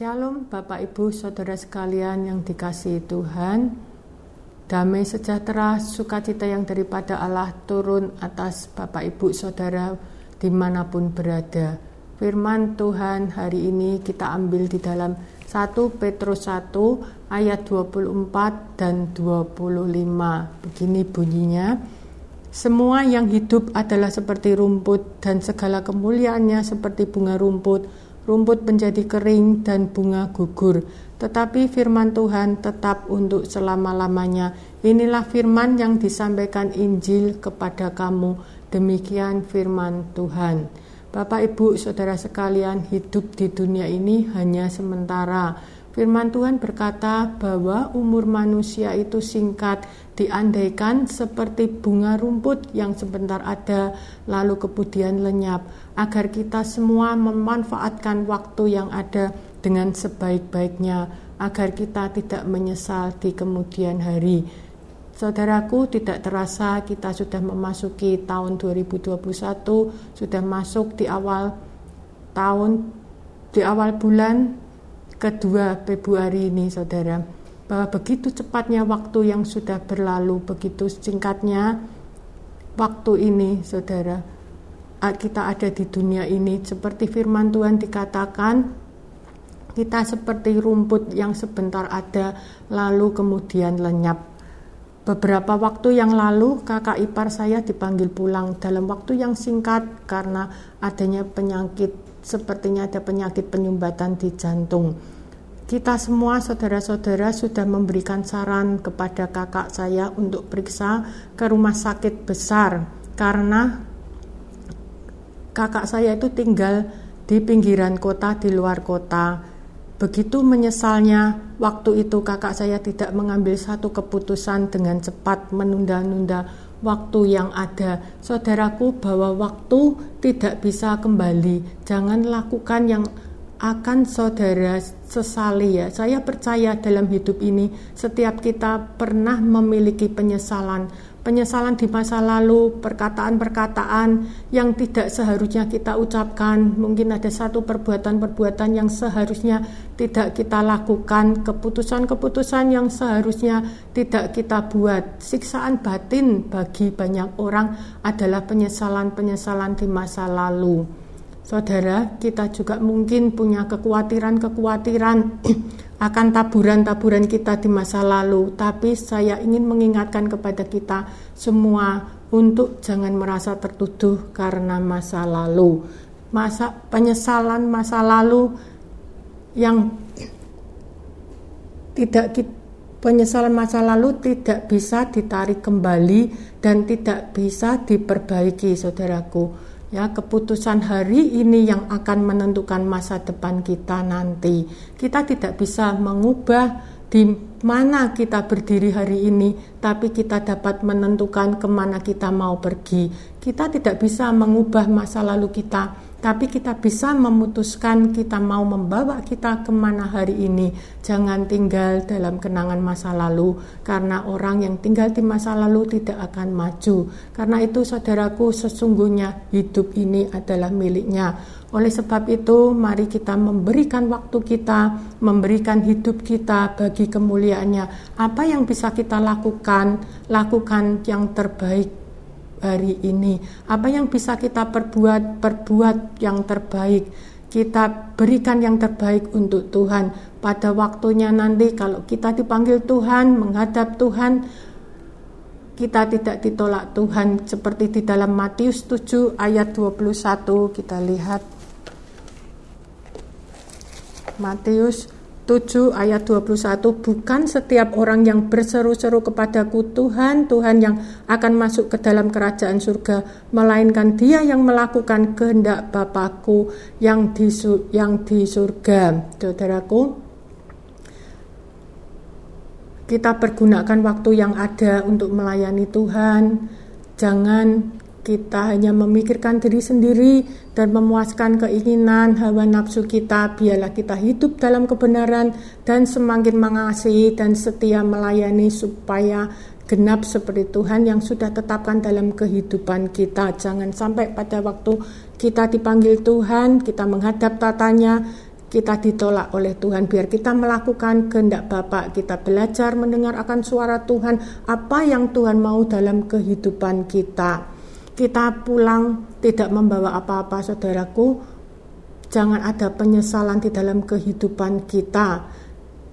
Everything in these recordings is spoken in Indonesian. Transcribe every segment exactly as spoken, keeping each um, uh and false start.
Shalom Bapak Ibu Saudara sekalian yang dikasihi Tuhan. Damai sejahtera sukacita yang daripada Allah turun atas Bapak Ibu Saudara dimanapun berada. Firman Tuhan hari ini kita ambil di dalam satu Petrus satu ayat dua puluh empat dan dua puluh lima. Begini bunyinya. Semua yang hidup adalah seperti rumput dan segala kemuliaannya seperti bunga rumput. Rumput menjadi kering dan bunga gugur, tetapi firman Tuhan tetap untuk selama-lamanya. Inilah firman yang disampaikan Injil kepada kamu. Demikian firman Tuhan. Bapak, Ibu, Saudara sekalian, hidup di dunia ini hanya sementara. Firman Tuhan berkata bahwa umur manusia itu singkat, diandaikan seperti bunga rumput yang sebentar ada, lalu kemudian lenyap, agar kita semua memanfaatkan waktu yang ada dengan sebaik-baiknya, agar kita tidak menyesal di kemudian hari. Saudaraku, tidak terasa kita sudah memasuki tahun dua ribu dua puluh satu, sudah masuk di awal tahun, di awal bulan kedua Februari ini, saudara. Bahwa begitu cepatnya waktu yang sudah berlalu, begitu singkatnya waktu ini, saudara. Kita ada di dunia ini, seperti firman Tuhan dikatakan, kita seperti rumput yang sebentar ada, lalu kemudian lenyap. Beberapa waktu yang lalu, kakak ipar saya dipanggil pulang dalam waktu yang singkat karena adanya penyakit, sepertinya ada penyakit penyumbatan di jantung. Kita semua saudara-saudara sudah memberikan saran kepada kakak saya untuk periksa ke rumah sakit besar karena kakak saya itu tinggal di pinggiran kota, di luar kota. Begitu menyesalnya, waktu itu kakak saya tidak mengambil satu keputusan dengan cepat, menunda-nunda waktu yang ada. Saudaraku, bahwa waktu tidak bisa kembali. Jangan lakukan yang akan saudara sesali, ya. Saya percaya dalam hidup ini setiap kita pernah memiliki penyesalan. Penyesalan di masa lalu, perkataan-perkataan yang tidak seharusnya kita ucapkan, mungkin ada satu perbuatan-perbuatan yang seharusnya tidak kita lakukan, keputusan-keputusan yang seharusnya tidak kita buat. Siksaan batin bagi banyak orang adalah penyesalan-penyesalan di masa lalu. Saudara, kita juga mungkin punya kekhawatiran-kekhawatiran akan taburan-taburan kita di masa lalu, tapi saya ingin mengingatkan kepada kita semua untuk jangan merasa tertuduh karena masa lalu. Masa penyesalan masa lalu yang tidak kita, penyesalan masa lalu tidak bisa ditarik kembali dan tidak bisa diperbaiki, saudaraku. Ya, keputusan hari ini yang akan menentukan masa depan kita nanti. Kita tidak bisa mengubah di mana kita berdiri hari ini, tapi kita dapat menentukan kemana kita mau pergi. Kita tidak bisa mengubah masa lalu kita, tapi kita bisa memutuskan kita mau membawa kita kemana hari ini. Jangan tinggal dalam kenangan masa lalu, karena orang yang tinggal di masa lalu tidak akan maju. Karena itu, saudaraku, sesungguhnya hidup ini adalah miliknya. Oleh sebab itu, mari kita memberikan waktu kita, memberikan hidup kita bagi kemuliaannya. Apa yang bisa kita lakukan, lakukan yang terbaik hari ini. Apa yang bisa kita perbuat, perbuat yang terbaik. Kita berikan yang terbaik untuk Tuhan. Pada waktunya nanti, kalau kita dipanggil Tuhan, menghadap Tuhan, kita tidak ditolak Tuhan. Seperti di dalam Matius tujuh ayat dua puluh satu, kita lihat. Matius tujuh ayat dua puluh satu, bukan setiap orang yang berseru-seru kepadaku Tuhan, Tuhan yang akan masuk ke dalam kerajaan surga, melainkan dia yang melakukan kehendak Bapa-Ku yang di yang di surga. Saudaraku, kita pergunakan waktu yang ada untuk melayani Tuhan. Jangan kita hanya memikirkan diri sendiri dan memuaskan keinginan hawa nafsu kita. Biarlah kita hidup dalam kebenaran dan semakin mengasihi dan setia melayani supaya genap seperti Tuhan yang sudah tetapkan dalam kehidupan kita. Jangan sampai pada waktu kita dipanggil Tuhan, kita menghadap tatanya, kita ditolak oleh Tuhan. Biar kita melakukan kehendak Bapa, kita belajar mendengar akan suara Tuhan, apa yang Tuhan mau dalam kehidupan kita. Kita pulang tidak membawa apa-apa, saudaraku. Jangan ada penyesalan di dalam kehidupan kita.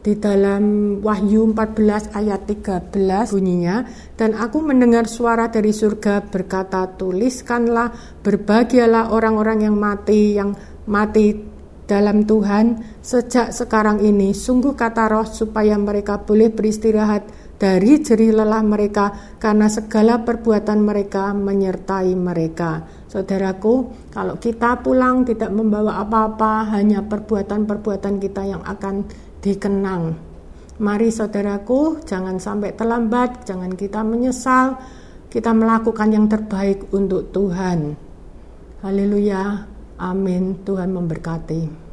Di dalam Wahyu empat belas ayat tiga belas bunyinya, dan aku mendengar suara dari surga berkata, tuliskanlah, berbahagialah orang-orang yang mati, yang mati dalam Tuhan sejak sekarang ini. Sungguh kata Roh, supaya mereka boleh beristirahat dari jerih lelah mereka, karena segala perbuatan mereka menyertai mereka. Saudaraku, kalau kita pulang tidak membawa apa-apa, hanya perbuatan-perbuatan kita yang akan dikenang. Mari saudaraku, jangan sampai terlambat, jangan kita menyesal. Kita melakukan yang terbaik untuk Tuhan. Haleluya. Amin. Tuhan memberkati.